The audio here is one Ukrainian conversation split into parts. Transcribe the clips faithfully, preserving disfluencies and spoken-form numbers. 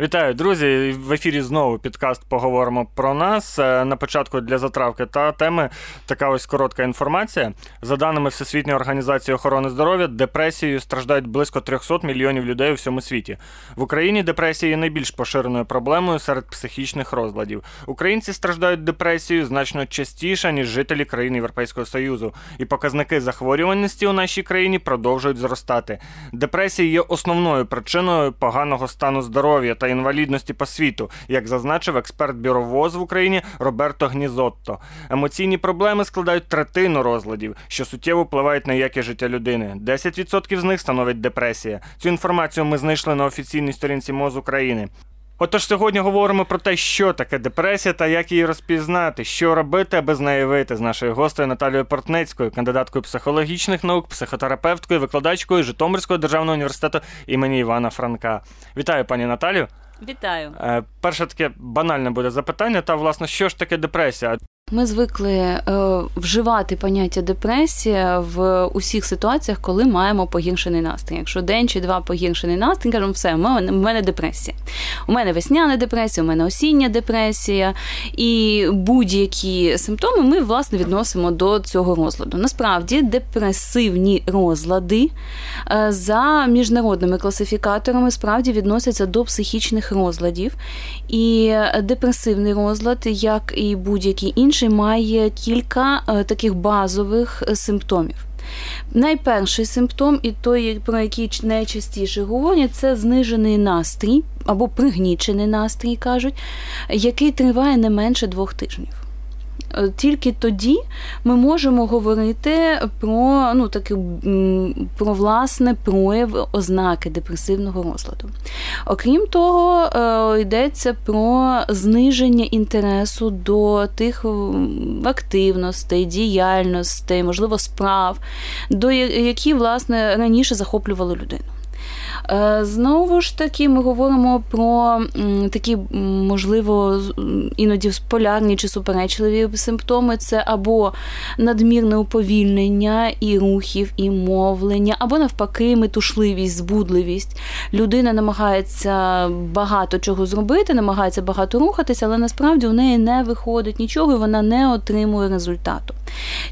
Вітаю, друзі! В ефірі знову підкаст «Поговоримо про нас». На початку для затравки та теми така ось коротка інформація. За даними Всесвітньої організації охорони здоров'я, депресією страждають близько триста мільйонів людей у всьому світі. В Україні депресія є найбільш поширеною проблемою серед психічних розладів. Українці страждають депресією значно частіше, ніж жителі країн Європейського Союзу. І показники захворюваності у нашій країні продовжують зростати. Депресія є основною причиною поганого стану здоров'я та інвалідності по світу, як зазначив експерт Бюро ВОЗ в Україні Роберто Гнізотто. Емоційні проблеми складають третину розладів, що суттєво впливають на якість життя людини. десять відсотків з них становить депресія. Цю інформацію ми знайшли на офіційній сторінці МОЗ України. Отож, сьогодні говоримо про те, що таке депресія та як її розпізнати, що робити, аби з неї вийти, з нашою гостею Наталією Портницькою, кандидаткою психологічних наук, психотерапевткою, викладачкою Житомирського державного університету імені Івана Франка. Вітаю, пані Наталію. Вітаю. Е, перше таке банальне буде запитання, та, власне, що ж таке депресія? Ми звикли е, вживати поняття депресія в усіх ситуаціях, коли маємо погіршений настрій. Якщо день чи два погіршений настрій, кажемо, все, в мене, в мене депресія. У мене весняна депресія, у мене осіння депресія. І будь-які симптоми ми, власне, відносимо до цього розладу. Насправді, депресивні розлади е, за міжнародними класифікаторами справді відносяться до психічних розладів. І депресивний розлад, як і будь-який інший, має кілька таких базових симптомів. Найперший симптом, і той, про який найчастіше говорять, це знижений настрій, або пригнічений настрій, кажуть, який триває не менше двох тижнів. Тільки тоді ми можемо говорити про, ну, таки, про власне прояв ознаки депресивного розладу. Окрім того, йдеться про зниження інтересу до тих активностей, діяльностей, можливо, справ, до які, власне, раніше захоплювали людину. Знову ж таки, ми говоримо про такі, можливо, іноді полярні чи суперечливі симптоми. Це або надмірне уповільнення і рухів, і мовлення, або навпаки метушливість, збудливість. Людина намагається багато чого зробити, намагається багато рухатися, але насправді у неї не виходить нічого і вона не отримує результату.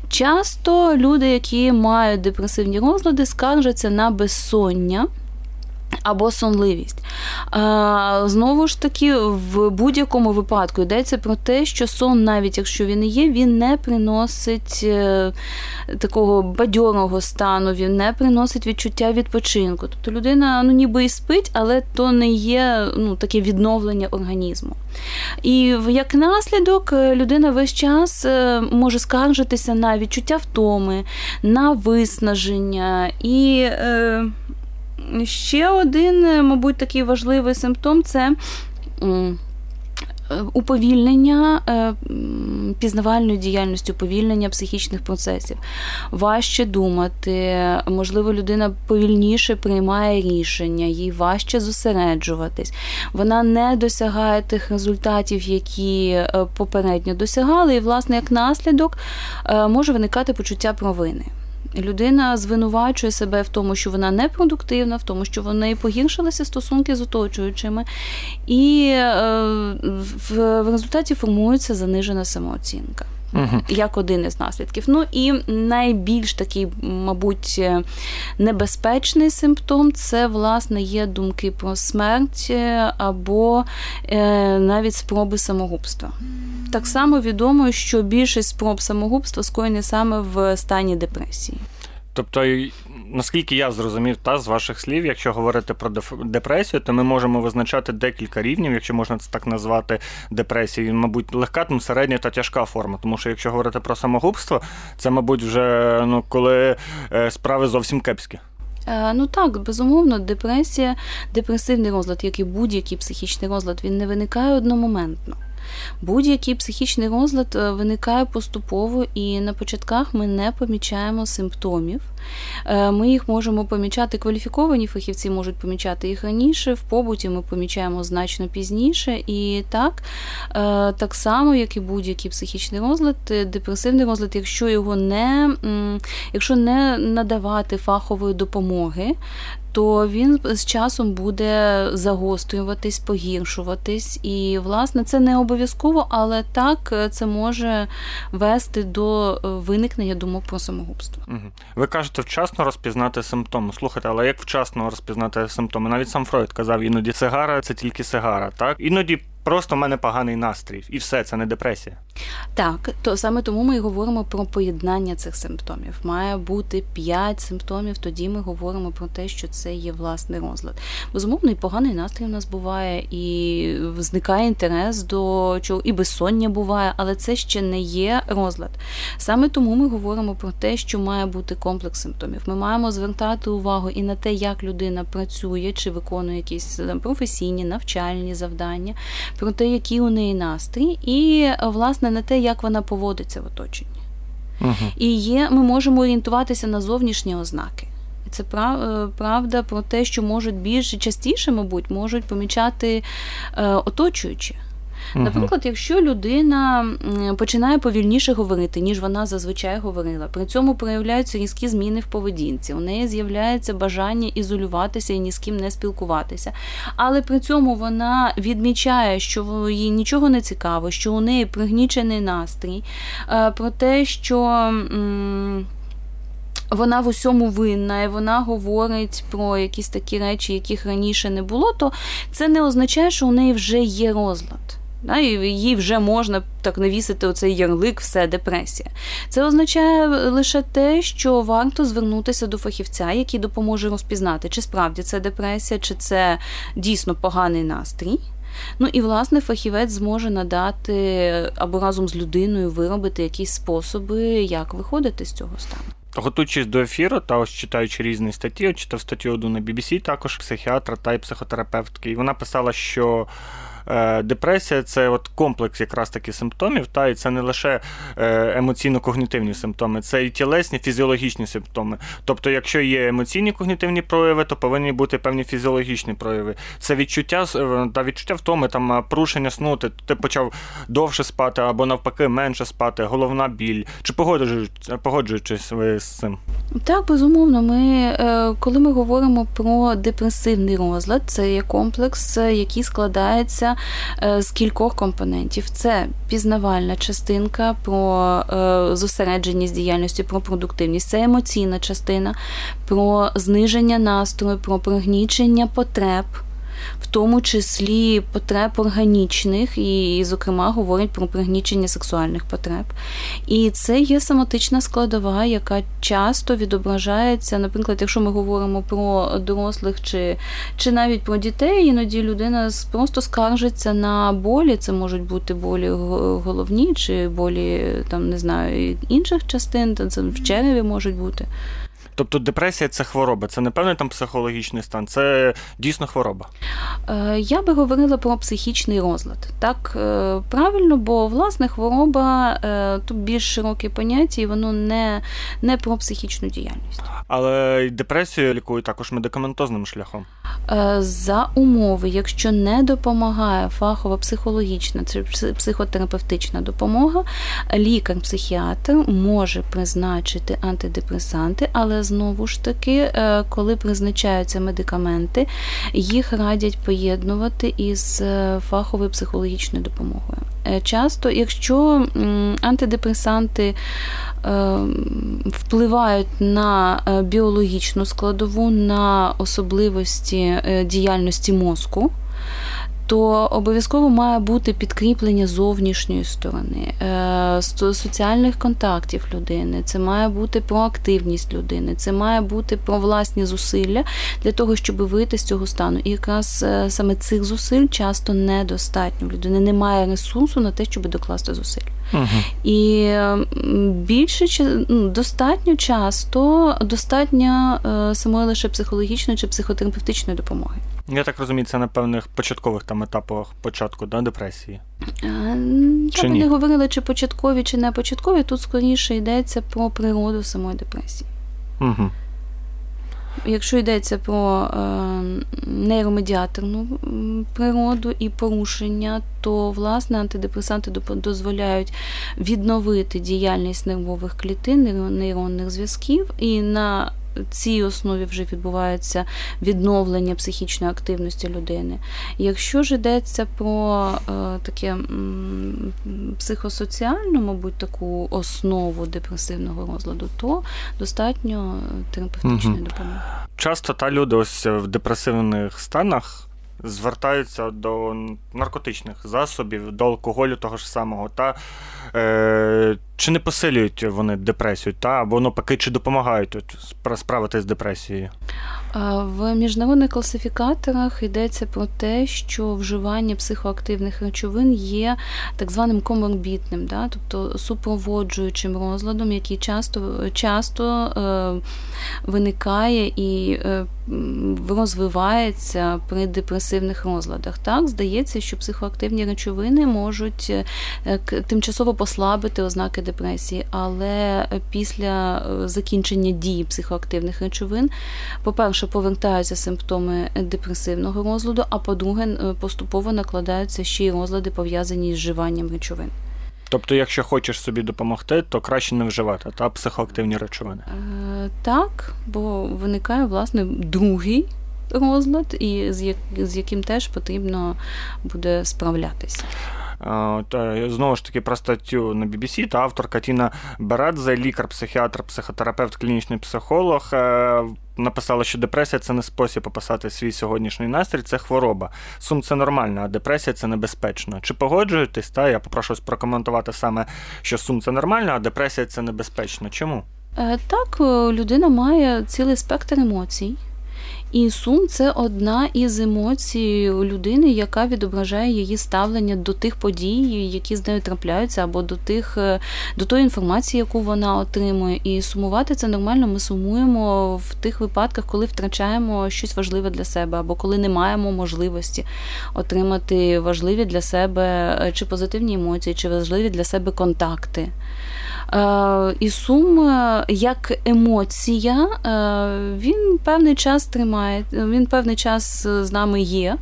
Часто люди, які мають депресивні розлади, скаржаться на безсоння або сонливість. Знову ж таки, в будь-якому випадку йдеться про те, що сон, навіть якщо він і є, він не приносить такого бадьорого стану, він не приносить відчуття відпочинку. Тобто людина, ну, ніби і спить, але то не є, ну, таке відновлення організму. І як наслідок, людина весь час може скаржитися на відчуття втоми, на виснаження і... Ще один, мабуть, такий важливий симптом – це уповільнення пізнавальної діяльності, уповільнення психічних процесів. Важче думати, можливо, людина повільніше приймає рішення, їй важче зосереджуватись. Вона не досягає тих результатів, які попередньо досягали, і, власне, як наслідок може виникати почуття провини. Людина звинувачує себе в тому, що вона непродуктивна, в тому, що в неї погіршилися стосунки з оточуючими, і в результаті формується занижена самооцінка, угу. як один із наслідків. Ну і найбільш такий, мабуть, небезпечний симптом – це, власне, є думки про смерть або навіть спроби самогубства. Так само відомо, що більшість спроб самогубства скоєні саме в стані депресії. Тобто, наскільки я зрозумів, та з ваших слів, якщо говорити про депресію, то ми можемо визначати декілька рівнів, якщо можна це так назвати, депресії. Мабуть, легка, там, середня та тяжка форма. Тому що, якщо говорити про самогубство, це, мабуть, вже, ну, коли справи зовсім кепські. Ну так, безумовно, депресія, депресивний розлад, як і будь-який психічний розлад, він не виникає одномоментно. Будь-який психічний розлад виникає поступово, і на початках ми не помічаємо симптомів. Ми їх можемо помічати, кваліфіковані фахівці можуть помічати їх раніше, в побуті ми помічаємо значно пізніше. І так, так само, як і будь-який психічний розлад, депресивний розлад, якщо його не, якщо не надавати фахової допомоги, то він з часом буде загострюватись, погіршуватись. І, власне, це не обов'язково, але так це може вести до виникнення думок про самогубство. Ви кажете, вчасно розпізнати симптоми. Слухайте, але як вчасно розпізнати симптоми? Навіть сам Фройд казав, іноді сигара – це тільки сигара, так? Іноді просто в мене поганий настрій. І все, це не депресія. Так, то саме тому ми і говоримо про поєднання цих симптомів. Має бути п'ять симптомів, тоді ми говоримо про те, що це є власний розлад. Безумовно, і поганий настрій в нас буває, і зникає інтерес до чого, і безсоння буває, але це ще не є розлад. Саме тому ми говоримо про те, що має бути комплекс симптомів. Ми маємо звертати увагу і на те, як людина працює, чи виконує якісь там професійні, навчальні завдання, про те, який у неї настрій, і, власне, на те, як вона поводиться в оточенні. Угу. І є, ми можемо орієнтуватися на зовнішні ознаки. Це прав, правда про те, що можуть більше, частіше, мабуть, можуть помічати е, оточуючі. Наприклад, якщо людина починає повільніше говорити, ніж вона зазвичай говорила, при цьому проявляються різкі зміни в поведінці, у неї з'являється бажання ізолюватися і ні з ким не спілкуватися, але при цьому вона відмічає, що їй нічого не цікаво, що у неї пригнічений настрій, про те, що вона в усьому винна, і вона говорить про якісь такі речі, яких раніше не було, то це не означає, що у неї вже є розлад. Да, і їй вже можна так навісити оцей ярлик «все, депресія». Це означає лише те, що варто звернутися до фахівця, який допоможе розпізнати, чи справді це депресія, чи це дійсно поганий настрій. Ну і, власне, фахівець зможе надати або разом з людиною виробити якісь способи, як виходити з цього стану. Готуючись до ефіру та ось читаючи різні статті, от читав статтю одну на бі бі сі також психіатра та й психотерапевтки, і вона писала, що депресія – це от комплекс якраз таки симптомів, та, і це не лише емоційно-когнітивні симптоми, це і тілесні, фізіологічні симптоми. Тобто, якщо є емоційні когнітивні прояви, то повинні бути певні фізіологічні прояви. Це відчуття, та відчуття втоми, там, порушення сну, ти, ти почав довше спати або навпаки менше спати, головна біль. Чи погоджуєтесь ви з цим? Так, безумовно. Ми, коли ми говоримо про депресивний розлад, це є комплекс, який складається з кількох компонентів. Це пізнавальна частинка про зосередженість діяльності, про продуктивність, це емоційна частина, про зниження настрою, про пригнічення потреб, в тому числі потреб органічних, і, зокрема, говорять про пригнічення сексуальних потреб. І це є соматична складова, яка часто відображається, наприклад, якщо ми говоримо про дорослих чи, чи навіть про дітей, іноді людина просто скаржиться на болі, це можуть бути болі головні чи болі, там, не знаю, інших частин, це в череві можуть бути. Тобто депресія – це хвороба, це не певний там психологічний стан, це дійсно хвороба. Я би говорила про психічний розлад. Так, правильно, бо, власне, хвороба – тут більш широке поняття, і воно не, не про психічну діяльність. Але депресію лікують також медикаментозним шляхом. За умови, якщо не допомагає фахова психологічна чи психотерапевтична допомога, лікар-психіатр може призначити антидепресанти, але знову ж таки, коли призначаються медикаменти, їх радять поєднувати із фаховою психологічною допомогою. Часто, якщо антидепресанти впливають на біологічну складову, на особливості діяльності мозку, то обов'язково має бути підкріплення зовнішньої сторони, соціальних контактів людини, це має бути про активність людини, це має бути про власні зусилля для того, щоб вийти з цього стану. І якраз саме цих зусиль часто недостатньо. Людини немає ресурсу на те, щоб докласти зусиль. Угу. І більше, достатньо часто, достатньо самої лише психологічної чи психотерапевтичної допомоги. Я так розумію, це на певних початкових там етапах початку, да, депресії? Я би не говорила, чи початкові, чи не початкові. Тут скоріше йдеться про природу самої депресії. Угу. Якщо йдеться про нейромедіаторну природу і порушення, то, власне, антидепресанти дозволяють відновити діяльність нервових клітин, нейронних зв'язків, і на цій основі вже відбувається відновлення психічної активності людини. Якщо ж йдеться по таке психосоціальну, мабуть, таку основу депресивного розладу, то достатньо терапевтичної угу. допомоги. Часто та люди ось в депресивних станах звертаються до наркотичних засобів, до алкоголю того ж самого. Та е, чи не посилюють вони депресію, та або навпаки, чи допомагають от, справитися з депресією? В міжнародних класифікаторах йдеться про те, що вживання психоактивних речовин є так званим коморбідним, да? Тобто супроводжуючим розладом, який часто, часто е, виникає і е, розвивається при депресивних розладах. Так, здається, що психоактивні речовини можуть тимчасово послабити ознаки депресії, але після закінчення дії психоактивних речовин, по-перше, повертаються симптоми депресивного розладу, а по-друге, поступово накладаються ще й розлади, пов'язані з вживанням речовин. Тобто, якщо хочеш собі допомогти, то краще не вживати, та психоактивні речовини? Так, бо виникає, власне, другий розлад, і з яким теж потрібно буде справлятися. Знову ж таки, про статтю на бі бі сі та авторка Тіна Барадзе, лікар, психіатр, психотерапевт, клінічний психолог, написала, що депресія – це не спосіб описати свій сьогоднішній настрій, це хвороба. Сум – це нормально, а депресія – це небезпечно. Чи погоджуєтесь? Та я попрошу прокоментувати саме, що сум – це нормально, а депресія – це небезпечно. Чому? Так, людина має цілий спектр емоцій. І сум – це одна із емоцій людини, яка відображає її ставлення до тих подій, які з нею трапляються, або до тих, до тої інформації, яку вона отримує. І сумувати – це нормально, ми сумуємо в тих випадках, коли втрачаємо щось важливе для себе, або коли не маємо можливості отримати важливі для себе чи позитивні емоції, чи важливі для себе контакти. І сум як емоція, він певний час тримає. Він певний час з нами є,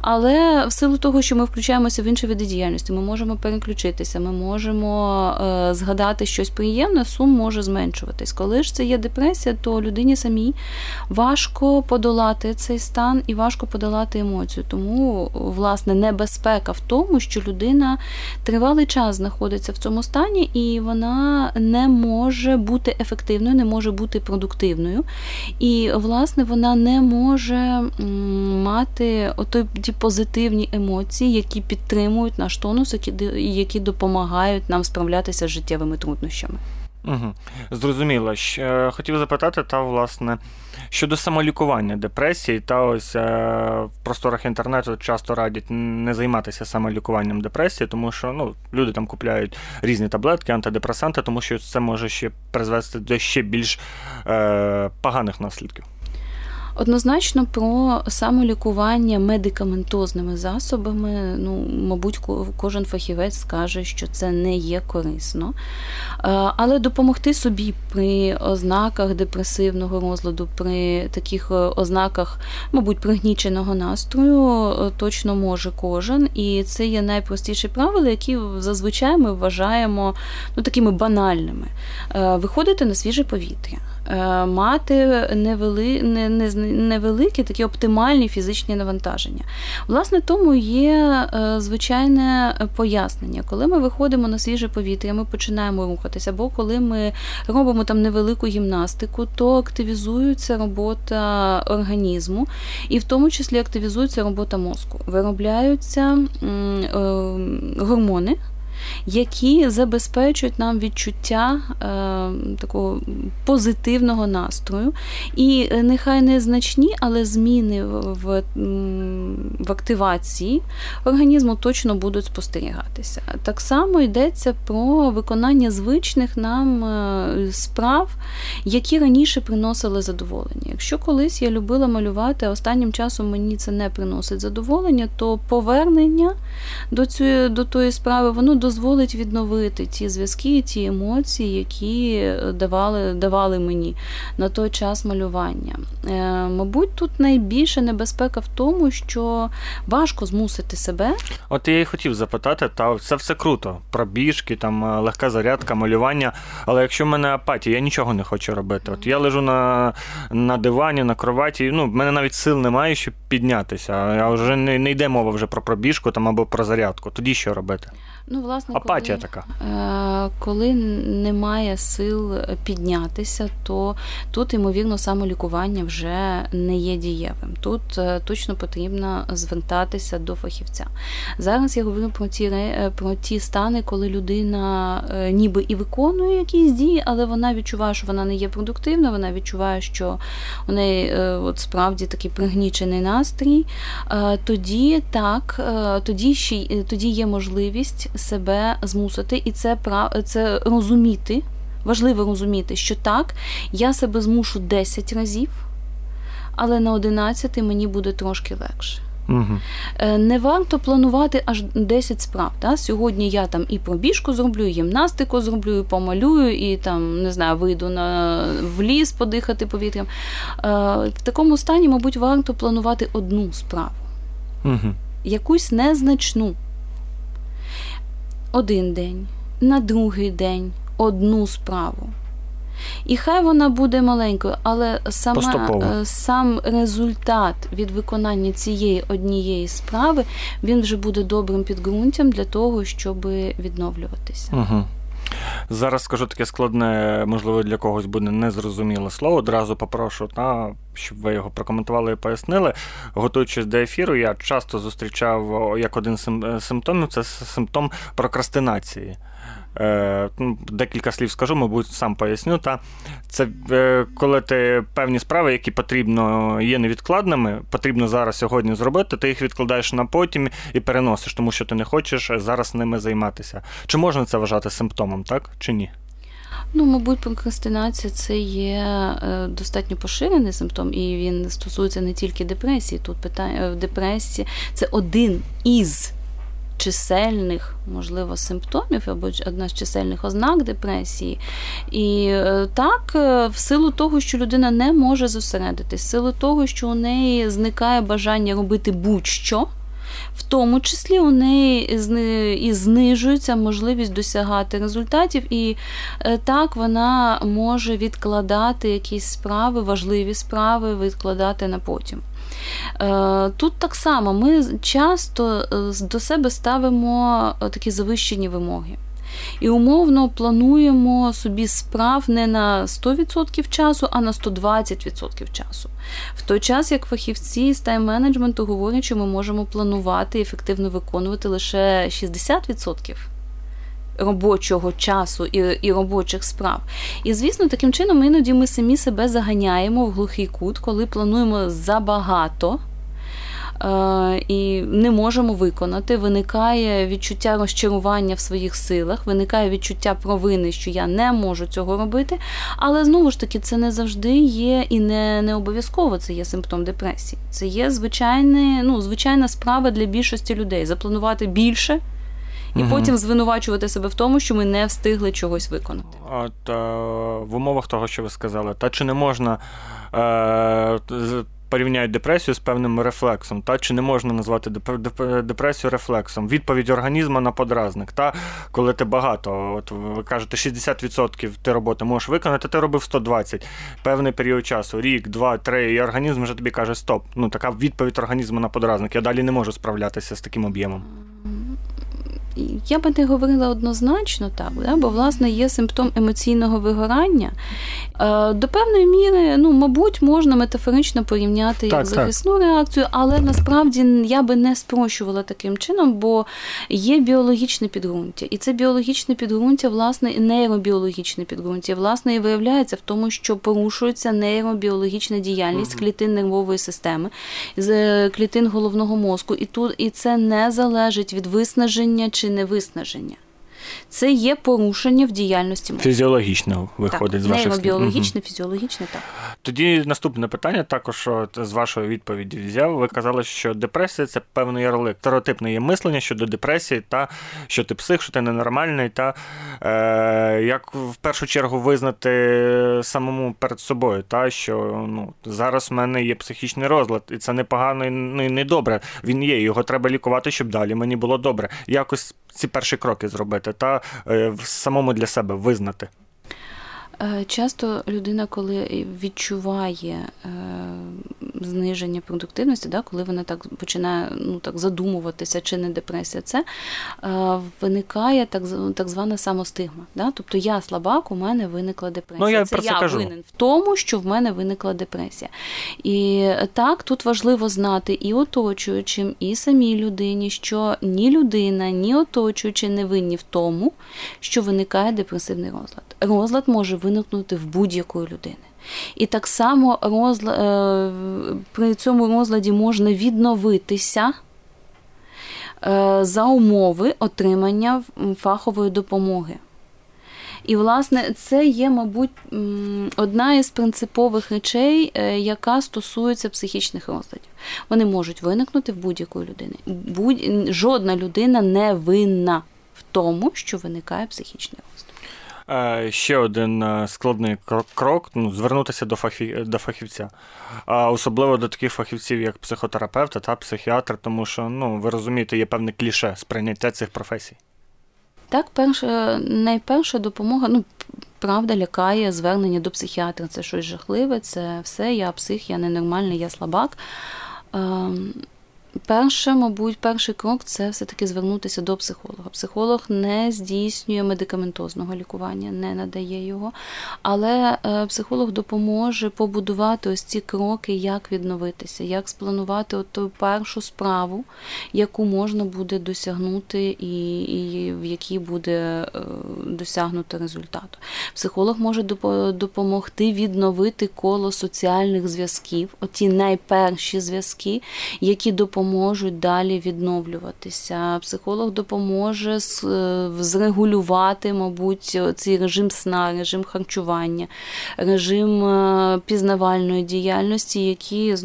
але в силу того, що ми включаємося в інші види діяльності, ми можемо переключитися, ми можемо згадати щось приємне, сум може зменшуватись. Коли ж це є депресія, то людині самій важко подолати цей стан і важко подолати емоцію. Тому, власне, небезпека в тому, що людина тривалий час знаходиться в цьому стані, і вона не може бути ефективною, не може бути продуктивною. І, власне, вона не не може мати ті позитивні емоції, які підтримують наш тонус, які допомагають нам справлятися з життєвими труднощами. Угу. Зрозуміло. Хотів запитати, та, власне, щодо самолікування депресії, та ось в просторах інтернету часто радять не займатися самолікуванням депресії, тому що ну, люди там купляють різні таблетки, антидепресанти, тому що це може ще призвести до ще більш е, поганих наслідків. Однозначно про самолікування медикаментозними засобами, ну, мабуть, кожен фахівець скаже, що це не є корисно. Але допомогти собі при ознаках депресивного розладу, при таких ознаках, мабуть, пригніченого настрою точно може кожен. І це є найпростіші правила, які зазвичай ми вважаємо ну, такими банальними. Виходити на свіже повітря, мати невели... не, не, невеликі такі оптимальні фізичні навантаження. Власне, тому є звичайне пояснення. Коли ми виходимо на свіже повітря, ми починаємо рухатися, або коли ми робимо там невелику гімнастику, то активізується робота організму, і в тому числі активізується робота мозку. Виробляються гормони, які забезпечують нам відчуття е, такого позитивного настрою. І нехай не значні, але зміни в, в активації організму точно будуть спостерігатися. Так само йдеться про виконання звичних нам справ, які раніше приносили задоволення. Якщо колись я любила малювати, а останнім часом мені це не приносить задоволення, то повернення до, цієї, до тої справи, воно дозволяє дозволить відновити ті зв'язки і ті емоції, які давали, давали мені на той час малювання. Мабуть, тут найбільша небезпека в тому, що важко змусити себе. От я і хотів запитати, та це все круто, пробіжки, там легка зарядка, малювання, але якщо в мене апатія, я нічого не хочу робити. От я лежу на, на дивані, на кроваті, ну, в мене навіть сил немає, щоб піднятися, а вже не, не йде мова вже про пробіжку там або про зарядку, тоді що робити? Ну, власне, апатія коли, така. Коли немає сил піднятися, то тут, ймовірно, самолікування вже не є дієвим. Тут точно потрібно звертатися до фахівця. Зараз я говорю про ті, про ті стани, коли людина ніби і виконує якісь дії, але вона відчуває, що вона не є продуктивна, вона відчуває, що у неї от справді такий пригнічений настрій. Тоді так, тоді, ще, тоді є можливість себе змусити, і це, це розуміти, важливо розуміти, що так, я себе змушу десять разів, але на одинадцять мені буде трошки легше. Угу. Не варто планувати аж десять справ. Та? Сьогодні я там і пробіжку зроблю, і гімнастику зроблю, і помалюю, і там, не знаю, вийду на, в ліс подихати повітрям. В такому стані, мабуть, варто планувати одну справу. Угу. Якусь незначну. Один день, на другий день одну справу. І хай вона буде маленькою, але сама, сам результат від виконання цієї однієї справи, він вже буде добрим підґрунтям для того, щоб відновлюватися. Угу. Зараз скажу таке складне, можливо, для когось буде незрозуміле слово. Одразу попрошу, та, щоб ви його прокоментували і пояснили. Готуючись до ефіру, я часто зустрічав як один з симптомів, це симптом прокрастинації. Декілька слів скажу, мабуть, сам поясню. Та це коли ти певні справи, які потрібно є невідкладними, потрібно зараз сьогодні зробити, ти їх відкладаєш на потім і переносиш, тому що ти не хочеш зараз ними займатися. Чи можна це вважати симптомом, так чи ні? Ну, мабуть, прокрастинація – це є достатньо поширений симптом, і він стосується не тільки депресії. Тут питання в депресії – це один із чисельних, можливо, симптомів або одна з чисельних ознак депресії. І так, в силу того, що людина не може зосередитись, в силу того, що у неї зникає бажання робити будь-що, в тому числі у неї і знижується можливість досягати результатів, і так вона може відкладати якісь справи, важливі справи, відкладати на потім. Тут так само ми часто до себе ставимо такі завищені вимоги. І умовно плануємо собі справ не на сто відсотків часу, а на сто двадцять відсотків часу. В той час, як фахівці з тайм-менеджменту говорять, що ми можемо планувати і ефективно виконувати лише шістдесят відсотків робочого часу і, і робочих справ. І, звісно, таким чином іноді ми самі себе заганяємо в глухий кут, коли плануємо забагато і не можемо виконати, виникає відчуття розчарування в своїх силах, виникає відчуття провини, що я не можу цього робити, але, знову ж таки, це не завжди є і не, не обов'язково це є симптом депресії. Це є звичайне, ну, звичайна справа для більшості людей – запланувати більше, і угу. потім звинувачувати себе в тому, що ми не встигли чогось виконати. От в умовах того, що ви сказали, та чи не можна е- порівняють депресію з певним рефлексом, та чи не можна назвати депресію рефлексом? Відповідь організму на подразник, та коли ти багато, от ви кажете, шістдесят відсотків ти роботи можеш виконати, ти робив сто двадцять певний період часу, рік, два, три, і організм вже тобі каже стоп. Ну, така відповідь організму на подразник. Я далі не можу справлятися з таким об'ємом. Я би не говорила однозначно так, да? Бо, власне, є симптом емоційного вигорання. До певної міри, ну, мабуть, можна метафорично порівняти так, як захисну так. реакцію, але насправді я би не спрощувала таким чином, бо є біологічне підґрунтя. І це біологічне підґрунтя, власне, і нейробіологічне підґрунтя, власне, і виявляється в тому, що порушується нейробіологічна діяльність угу. клітин нервової системи, клітин головного мозку. І, тут, і це не залежить від виснаження чи невиснаження. це є порушення в діяльності мозку. Фізіологічно виходить так, з ваших слів. Нейробіологічне, фізіологічне, так. Тоді наступне питання також з вашої відповіді взяв. Ви казали, що депресія – це певний ярлик. Стереотипне є мислення щодо депресії та що ти псих, що ти ненормальний та е, як в першу чергу визнати самому перед собою, та що ну, зараз в мене є психічний розлад і це непогано і не добре. Він є, його треба лікувати, щоб далі мені було добре. Якось ці перші кроки зробити та е, самому для себе визнати. Часто людина, коли відчуває е, зниження продуктивності, да, коли вона так починає ну, так задумуватися, чи не депресія це, е, виникає так, так звана самостигма. Да? Тобто я слабак, у мене виникла депресія. Ну, я це я кажу. Винен в тому, що в мене виникла депресія. І так, тут важливо знати і оточуючим, і самій людині, що ні людина, ні оточуючі не винні в тому, що виникає депресивний розлад. Розлад може виникнути виникнути в будь-якої людини. І так само розла... при цьому розладі можна відновитися за умови отримання фахової допомоги. І, власне, це є, мабуть, одна із принципових речей, яка стосується психічних розладів. Вони можуть виникнути в будь-якої людини. Будь... Жодна людина не винна в тому, що виникає психічний розлад. Ще один складний крок ну, – звернутися до, фахів... до фахівця. Особливо до таких фахівців, як психотерапевт та психіатр, тому що, ну, ви розумієте, є певне кліше сприйняття цих професій. Так, перша, найперша допомога, ну, правда, лякає звернення до психіатра. Це щось жахливе, це все, я псих, я ненормальний, я слабак. Перше, мабуть, перший крок – це все-таки звернутися до психолога. Психолог не здійснює медикаментозного лікування, не надає його, але психолог допоможе побудувати ось ці кроки, як відновитися, як спланувати от ту першу справу, яку можна буде досягнути і, і в якій буде досягнуто результату. Психолог може допомогти відновити коло соціальних зв'язків, оті найперші зв'язки, які допомагають допоможуть далі відновлюватися. Психолог допоможе зрегулювати, мабуть, цей режим сна, режим харчування, режим пізнавальної діяльності, які,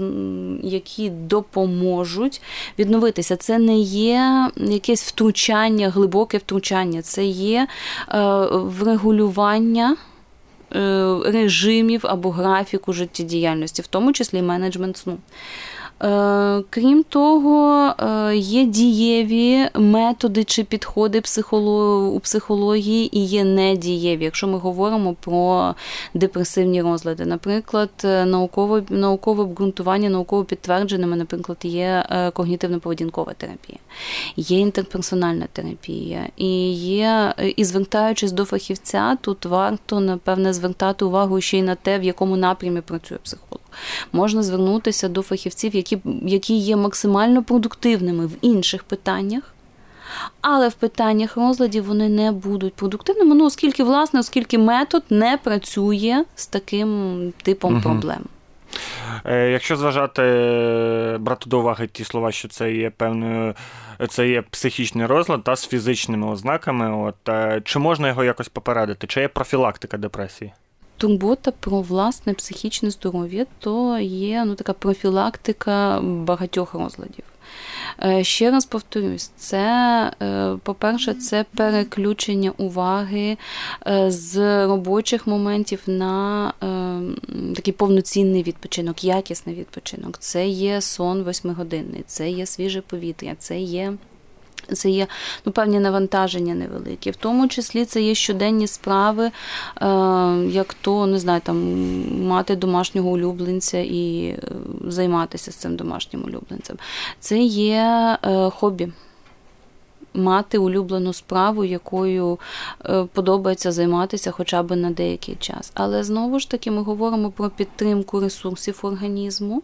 які допоможуть відновитися. Це не є якесь втручання, глибоке втручання, це є врегулювання режимів або графіку життєдіяльності, в тому числі і менеджмент сну. Крім того, є дієві методи чи підходи у психології і є недієві, якщо ми говоримо про депресивні розлади. Наприклад, наукове, наукове обґрунтування, науково підтвердженими, наприклад, є когнітивно-поведінкова терапія, є інтерперсональна терапія. І, є, і звертаючись до фахівця, тут варто, напевне, звертати увагу ще й на те, в якому напрямі працює психолог. Можна звернутися до фахівців, які, які є максимально продуктивними в інших питаннях, але в питаннях розладів вони не будуть продуктивними, ну, оскільки, власне, оскільки метод не працює з таким типом угу. проблем. Якщо зважати, брати до уваги ті слова, що це є певною, це є психічний розлад та з фізичними ознаками, от, чи можна його якось попередити? Чи є профілактика депресії? Турбота про власне психічне здоров'я – то є ну, така профілактика багатьох розладів. Ще раз повторюсь, це, по-перше, це переключення уваги з робочих моментів на такий повноцінний відпочинок, якісний відпочинок. Це є сон восьмигодинний, це є свіже повітря, це є... Це є ну, певні навантаження невеликі. В тому числі це є щоденні справи, е, як то, не знаю, там, мати домашнього улюбленця і е, займатися з цим домашнім улюбленцем. Це є е, хобі. Мати улюблену справу, якою подобається займатися хоча б на деякий час. Але, знову ж таки, ми говоримо про підтримку ресурсів організму.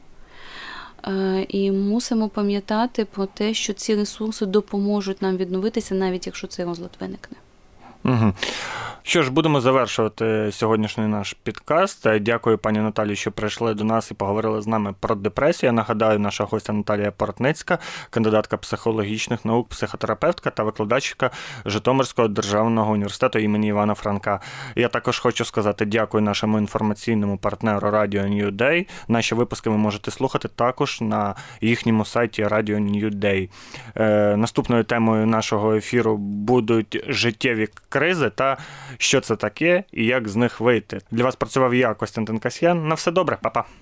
І мусимо пам'ятати про те, що ці ресурси допоможуть нам відновитися, навіть якщо цей розлад виникне. Угу. Що ж, будемо завершувати сьогоднішній наш підкаст. Дякую, пані Наталі, що прийшли до нас і поговорили з нами про депресію. Я нагадаю, наша гостя Наталія Портницька, кандидатка психологічних наук, психотерапевтка та викладачка Житомирського державного університету імені Івана Франка. Я також хочу сказати дякую нашому інформаційному партнеру Радіо New Day. Наші випуски ви можете слухати також на їхньому сайті Радіо New Day. Е, наступною темою нашого ефіру будуть життєві кризи та що це таке і як з них вийти. Для вас працював я, Костянтин Касьян. На все добре, па-па.